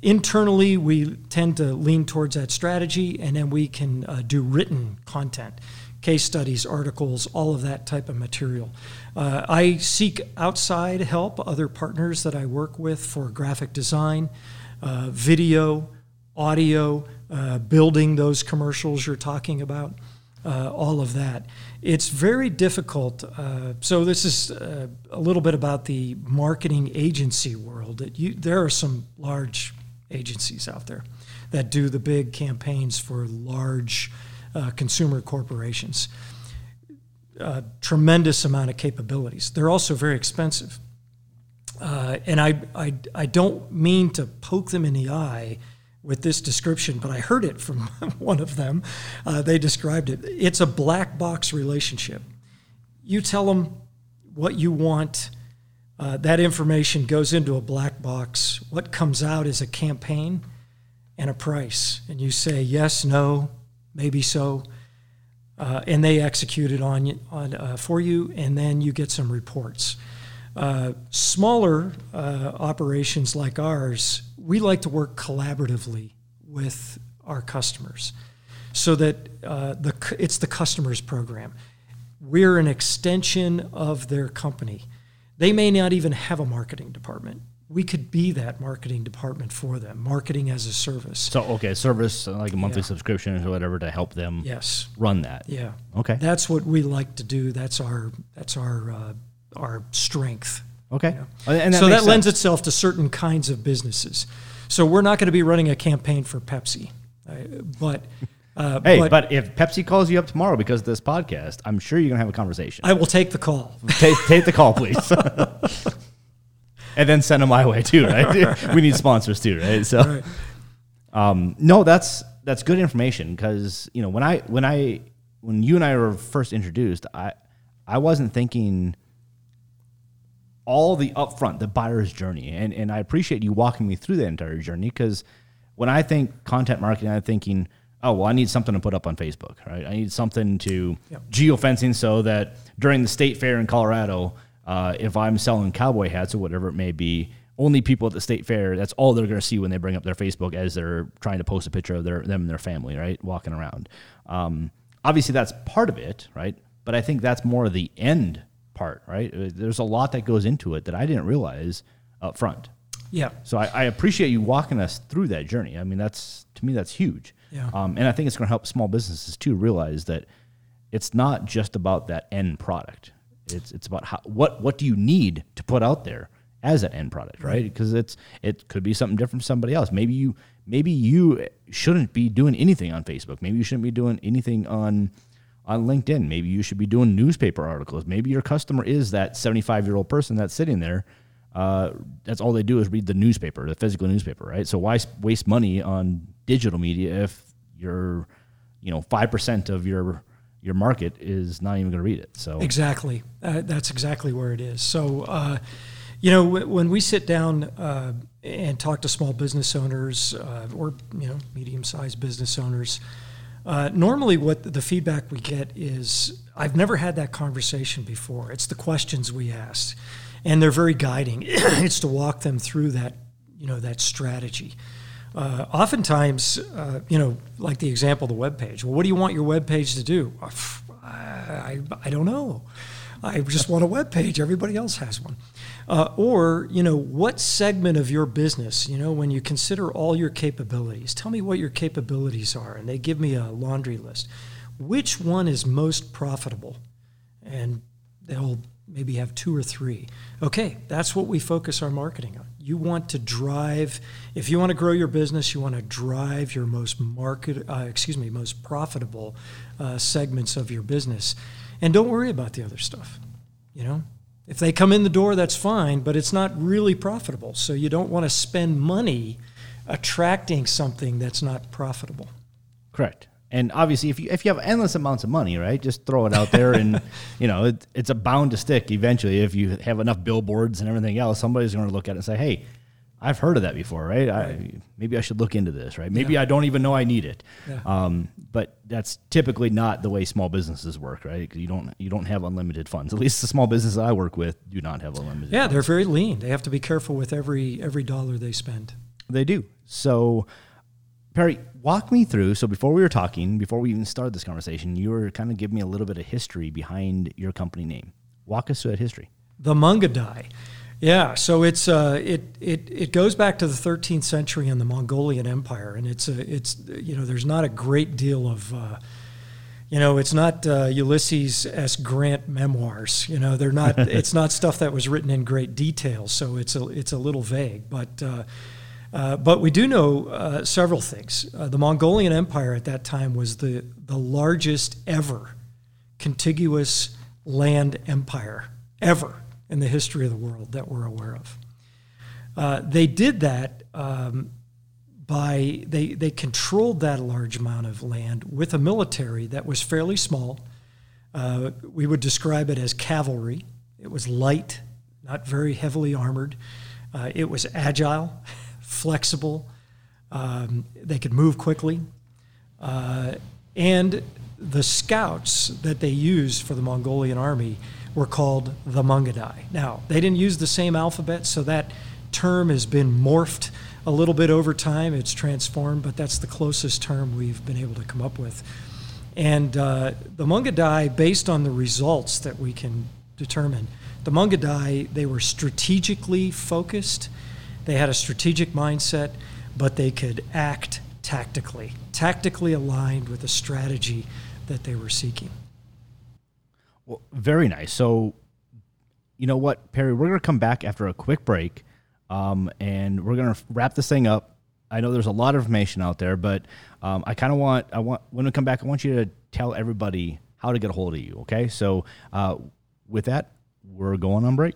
Internally, we tend to lean towards that strategy, and then we can do written content, case studies, articles, all of that type of material. I seek outside help, other partners that I work with for graphic design, video, audio, building those commercials you're talking about, all of that. It's very difficult. So this is a little bit about the marketing agency world. There are some large agencies out there that do the big campaigns for large consumer corporations. Tremendous amount of capabilities. They're also very expensive. And I don't mean to poke them in the eye with this description, but I heard it from one of them. They described it. It's a black box relationship. You tell them what you want. That information goes into a black box. What comes out is a campaign and a price. And you say yes, no, maybe so, and they execute it on for you, and then you get some reports. Smaller operations like ours, we like to work collaboratively with our customers, so that it's the customer's program. We're an extension of their company. They may not even have a marketing department. We could be that marketing department for them, marketing as a service. So, okay, service, like a monthly subscription or whatever to help them run that. Yeah. Okay. That's what we like to do. That's our strength. Okay. You know? And that lends itself to certain kinds of businesses. So we're not going to be running a campaign for Pepsi, but... but if Pepsi calls you up tomorrow because of this podcast, I'm sure you're going to have a conversation. I will take the call. Take the call, please. And then send them my way too, right? We need sponsors too, right? So, right. No, that's good information because when you and I were first introduced, I wasn't thinking all the upfront, the buyer's journey. And I appreciate you walking me through the entire journey, because when I think content marketing, I'm thinking, oh, well, I need something to put up on Facebook, right? I need something to geofencing so that during the state fair in Colorado, if I'm selling cowboy hats or whatever it may be, only people at the state fair, that's all they're going to see when they bring up their Facebook as they're trying to post a picture of them and their family, right, walking around. Obviously, that's part of it, right? But I think that's more of the end part, right? There's a lot that goes into it that I didn't realize up front. Yeah. So I appreciate you walking us through that journey. I mean, that's, to me, that's huge. Yeah. And I think it's going to help small businesses too realize that it's not just about that end product. It's about how, what do you need to put out there as an end product, right? Because it could be something different from somebody else. Maybe you shouldn't be doing anything on Facebook. Maybe you shouldn't be doing anything on LinkedIn. Maybe you should be doing newspaper articles. Maybe your customer is that 75-year-old person that's sitting there. That's all they do is read the newspaper, the physical newspaper, right? So why waste money on digital media if you're, 5% of your market is not even going to read it? So exactly, that's exactly where it is. So, when we sit down and talk to small business owners or medium-sized business owners, normally what the feedback we get is, I've never had that conversation before. It's the questions we asked. And they're very guiding. It's to walk them through that, that strategy. Oftentimes, like the example of the webpage. Well, what do you want your webpage to do? I don't know. I just want a webpage. Everybody else has one. Or what segment of your business, when you consider all your capabilities, tell me what your capabilities are. And they give me a laundry list. Which one is most profitable? And they'll maybe have two or three. Okay, that's what we focus our marketing on. If you want to grow your business, you want to drive your most profitable segments of your business. And don't worry about the other stuff. If they come in the door, that's fine, but it's not really profitable. So you don't want to spend money attracting something that's not profitable. Correct. And obviously, if you have endless amounts of money, right, just throw it out there, and it's bound to stick eventually. If you have enough billboards and everything else, somebody's going to look at it and say, "Hey, I've heard of that before, right? Maybe I should look into this, right? Maybe I don't even know I need it." Yeah. But that's typically not the way small businesses work, right? You don't have unlimited funds. At least the small businesses I work with do not have unlimited. Yeah, funds. They're very lean. They have to be careful with every dollar they spend. They do. So, Perry, walk me through. So before we even started this conversation, you were kind of giving me a little bit of history behind your company name. Walk us through that history. The Mungadai. Yeah. So it's it goes back to the 13th century in the Mongolian Empire, and it's there's not a great deal of it's not Ulysses S. Grant memoirs. They're not. It's not stuff that was written in great detail. So it's a little vague, but. But we do know several things. The Mongolian Empire at that time was the largest ever contiguous land empire ever in the history of the world that we're aware of. They did that they controlled that large amount of land with a military that was fairly small. We would describe it as cavalry. It was light, not very heavily armored. It was agile. Flexible, they could move quickly, and the scouts that they used for the Mongolian army were called the Mungadai. Now, they didn't use the same alphabet, so that term has been morphed a little bit over time. It's transformed, but that's the closest term we've been able to come up with. And the Mungadai, based on the results that we can determine, the Mungadai, they were strategically focused. They had a strategic mindset, but they could act tactically aligned with the strategy that they were seeking. Well, very nice. So, you know what, Perry, we're going to come back after a quick break, and we're going to wrap this thing up. I know there's a lot of information out there, but when we come back, I want you to tell everybody how to get a hold of you. Okay. So with that, we're going on break.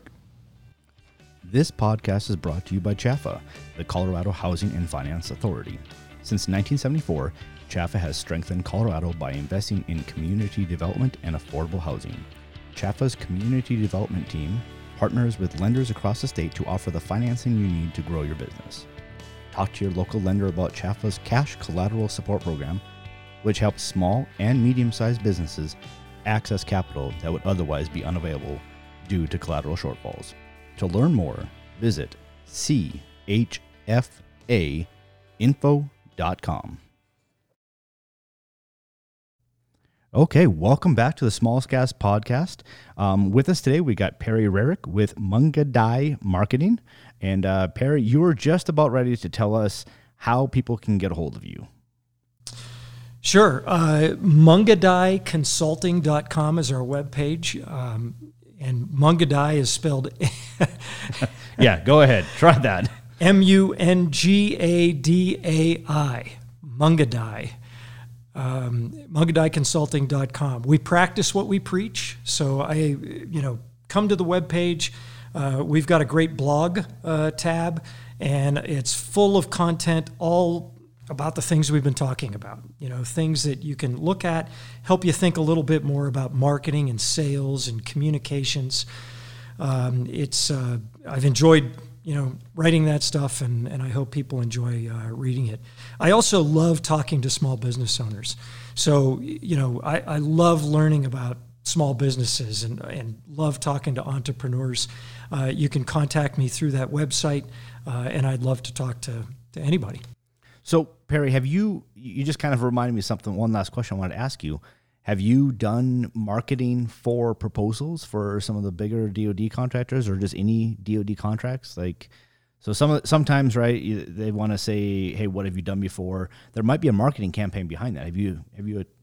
This podcast is brought to you by CHFA, the Colorado Housing and Finance Authority. Since 1974, CHFA has strengthened Colorado by investing in community development and affordable housing. CHFA's community development team partners with lenders across the state to offer the financing you need to grow your business. Talk to your local lender about CHFA's Cash Collateral Support Program, which helps small and medium-sized businesses access capital that would otherwise be unavailable due to collateral shortfalls. To learn more, visit chfainfo.com. Okay, welcome back to the Smalls Cast podcast. With us today, we got Perry Rearick with Mungadai Marketing. And Perry, you were just about ready to tell us how people can get a hold of you. Sure. MungadaiConsulting.com is our webpage. And Mungadai is spelled... Yeah, go ahead. Try that. M-U-N-G-A-D-A-I. Mungadai. MungadaiConsulting.com. We practice what we preach. So come to the webpage. We've got a great blog tab, and it's full of content all about the things we've been talking about. Things that you can look at, help you think a little bit more about marketing and sales and communications. I've enjoyed writing that stuff, and I hope people enjoy reading it. I also love talking to small business owners. So, I love learning about small businesses and love talking to entrepreneurs. You can contact me through that website, and I'd love to talk to anybody. So, Perry, have you just kind of reminded me of something, one last question I wanted to ask you. Have you done marketing for proposals for some of the bigger DoD contractors, or just any DoD contracts? Sometimes, right? They want to say, "Hey, what have you done before?" There might be a marketing campaign behind that. Have you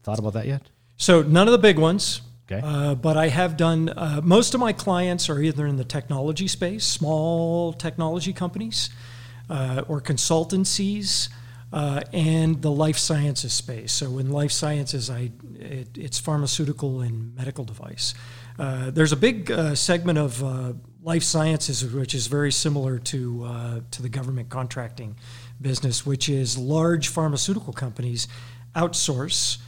thought about that yet? So none of the big ones. Okay. But I have done. Most of my clients are either in the technology space, small technology companies, or consultancies. And the life sciences space. So in life sciences, it's pharmaceutical and medical device. There's a big segment of life sciences, which is very similar to the government contracting business, which is large pharmaceutical companies outsource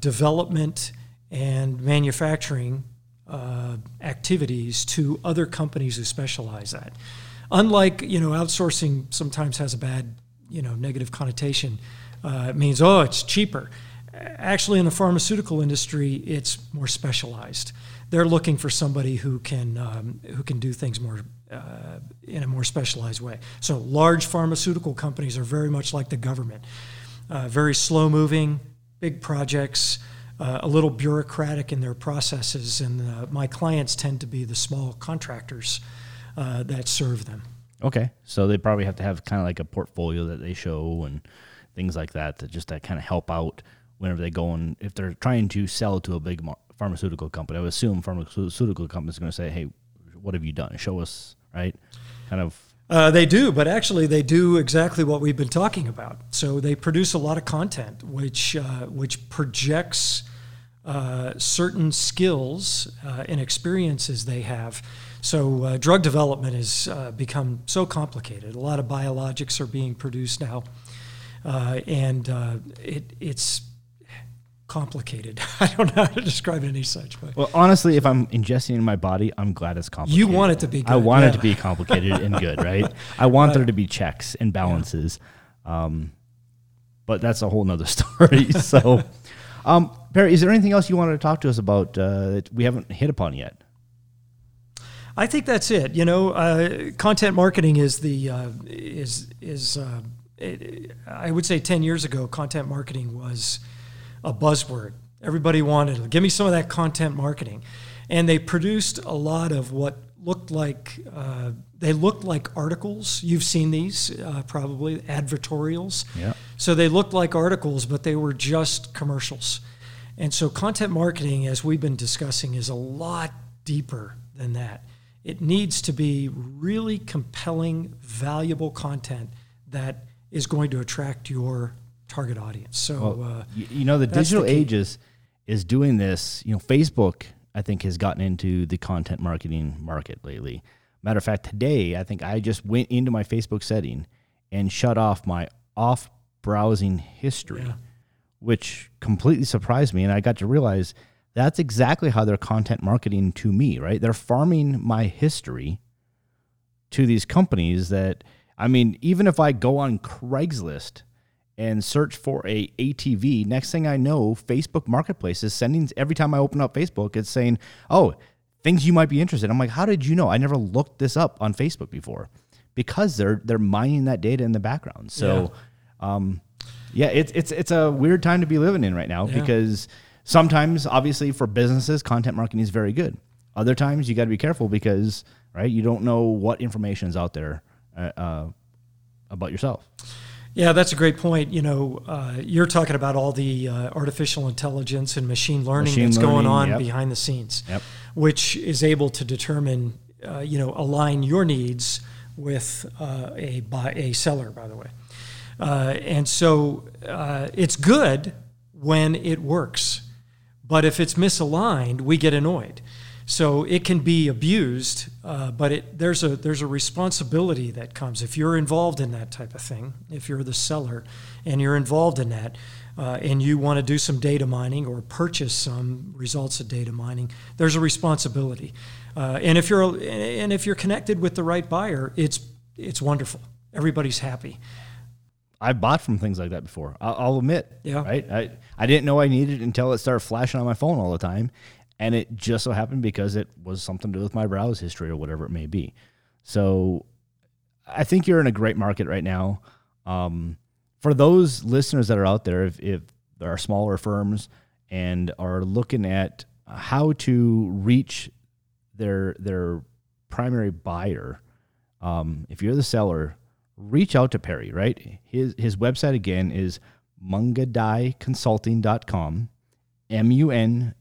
development and manufacturing activities to other companies who specialize that. Unlike, outsourcing sometimes has a bad negative connotation. It means, it's cheaper. Actually, in the pharmaceutical industry, it's more specialized. They're looking for somebody who can do things more in a more specialized way. So large pharmaceutical companies are very much like the government, very slow-moving, big projects, a little bureaucratic in their processes, and my clients tend to be the small contractors that serve them. Okay, so they probably have to have kind of like a portfolio that they show and things like that that kind of help out whenever they go and if they're trying to sell to a big pharmaceutical company. I would assume pharmaceutical companies are going to say, "Hey, what have you done? Show us," right? Kind of. They do, but actually they do exactly what we've been talking about. So they produce a lot of content which projects certain skills and experiences they have. So drug development has become so complicated. A lot of biologics are being produced now, and it's complicated. I don't know how to describe it any such way. Well, honestly, if I'm ingesting in my body, I'm glad it's complicated. You want it to be good. I want it to be complicated and good, right? I want there to be checks and balances, but that's a whole nother story. So, Perry, is there anything else you wanted to talk to us about that we haven't hit upon yet? I think that's it. Content marketing is I would say 10 years ago, content marketing was a buzzword. Everybody wanted it. Give me some of that content marketing. And they produced a lot of what looked like articles. You've seen these probably, advertorials. Yeah. So they looked like articles, but they were just commercials. And so content marketing, as we've been discussing, is a lot deeper than that. It needs to be really compelling, valuable content that is going to attract your target audience. So, the digital age is doing this. Facebook, I think, has gotten into the content marketing market lately. Matter of fact, today, I think I just went into my Facebook setting and shut off my off-browsing history, which completely surprised me. And I got to realize That's exactly how they're content marketing to me, right? They're farming my history to these companies that, I mean, even if I go on Craigslist and search for a ATV, next thing I know, Facebook Marketplace is sending, every time I open up Facebook, it's saying, oh, things you might be interested in. I'm like, how did you know? I never looked this up on Facebook before, because they're mining that data in the background. So, yeah, it's a weird time to be living in right now, because sometimes, obviously, for businesses, content marketing is very good. Other times, you got to be careful because, right, you don't know what information is out there about yourself. Yeah, that's a great point. You know, you're talking about all the artificial intelligence and machine learning going on behind the scenes, which is able to determine, align your needs with a seller, by the way. And so it's good when it works. But if it's misaligned, we get annoyed. So it can be abused, but there's a responsibility that comes. If you're involved in that type of thing, if you're the seller and you're involved in that, and you want to do some data mining or purchase some results of data mining, there's a responsibility. And if you're connected with the right buyer, it's wonderful. Everybody's happy. I bought from things like that before. I'll admit, right? I didn't know I needed it until it started flashing on my phone all the time. And it just so happened because it was something to do with my browse history or whatever it may be. So I think you're in a great market right now. For those listeners that are out there, if there are smaller firms and are looking at how to reach their primary buyer, if you're the seller, reach out to Perry, right? His website, again, is MungadaiConsulting.com, MungadaiConsulting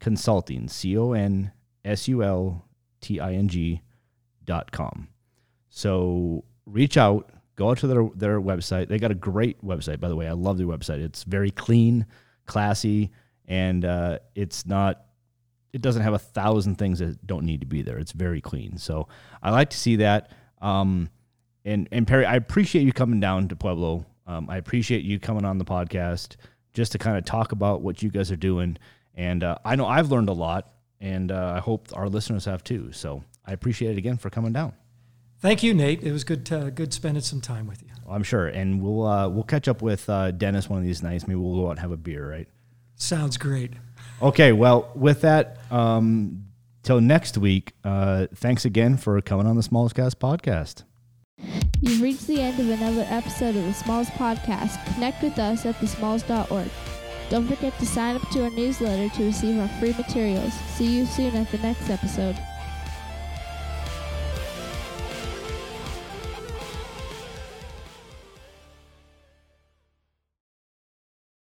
Consulting, Consulting.com. So reach out, go out to their website. They got a great website, by the way. I love their website. It's very clean, classy, and it doesn't have 1,000 things that don't need to be there. It's very clean. So I like to see that. And Perry, I appreciate you coming down to Pueblo. I appreciate you coming on the podcast just to kind of talk about what you guys are doing. And I know I've learned a lot, and I hope our listeners have too. So I appreciate it again for coming down. Thank you, Nate. It was good spending some time with you. I'm sure. And we'll catch up with Dennis one of these nights. Maybe we'll go out and have a beer, right? Sounds great. Okay, well, with that, till next week, thanks again for coming on the Smalls Cast podcast. You've reached the end of another episode of the Smalls Podcast. Connect with us at thesmalls.org. Don't forget to sign up to our newsletter to receive our free materials. See you soon at the next episode.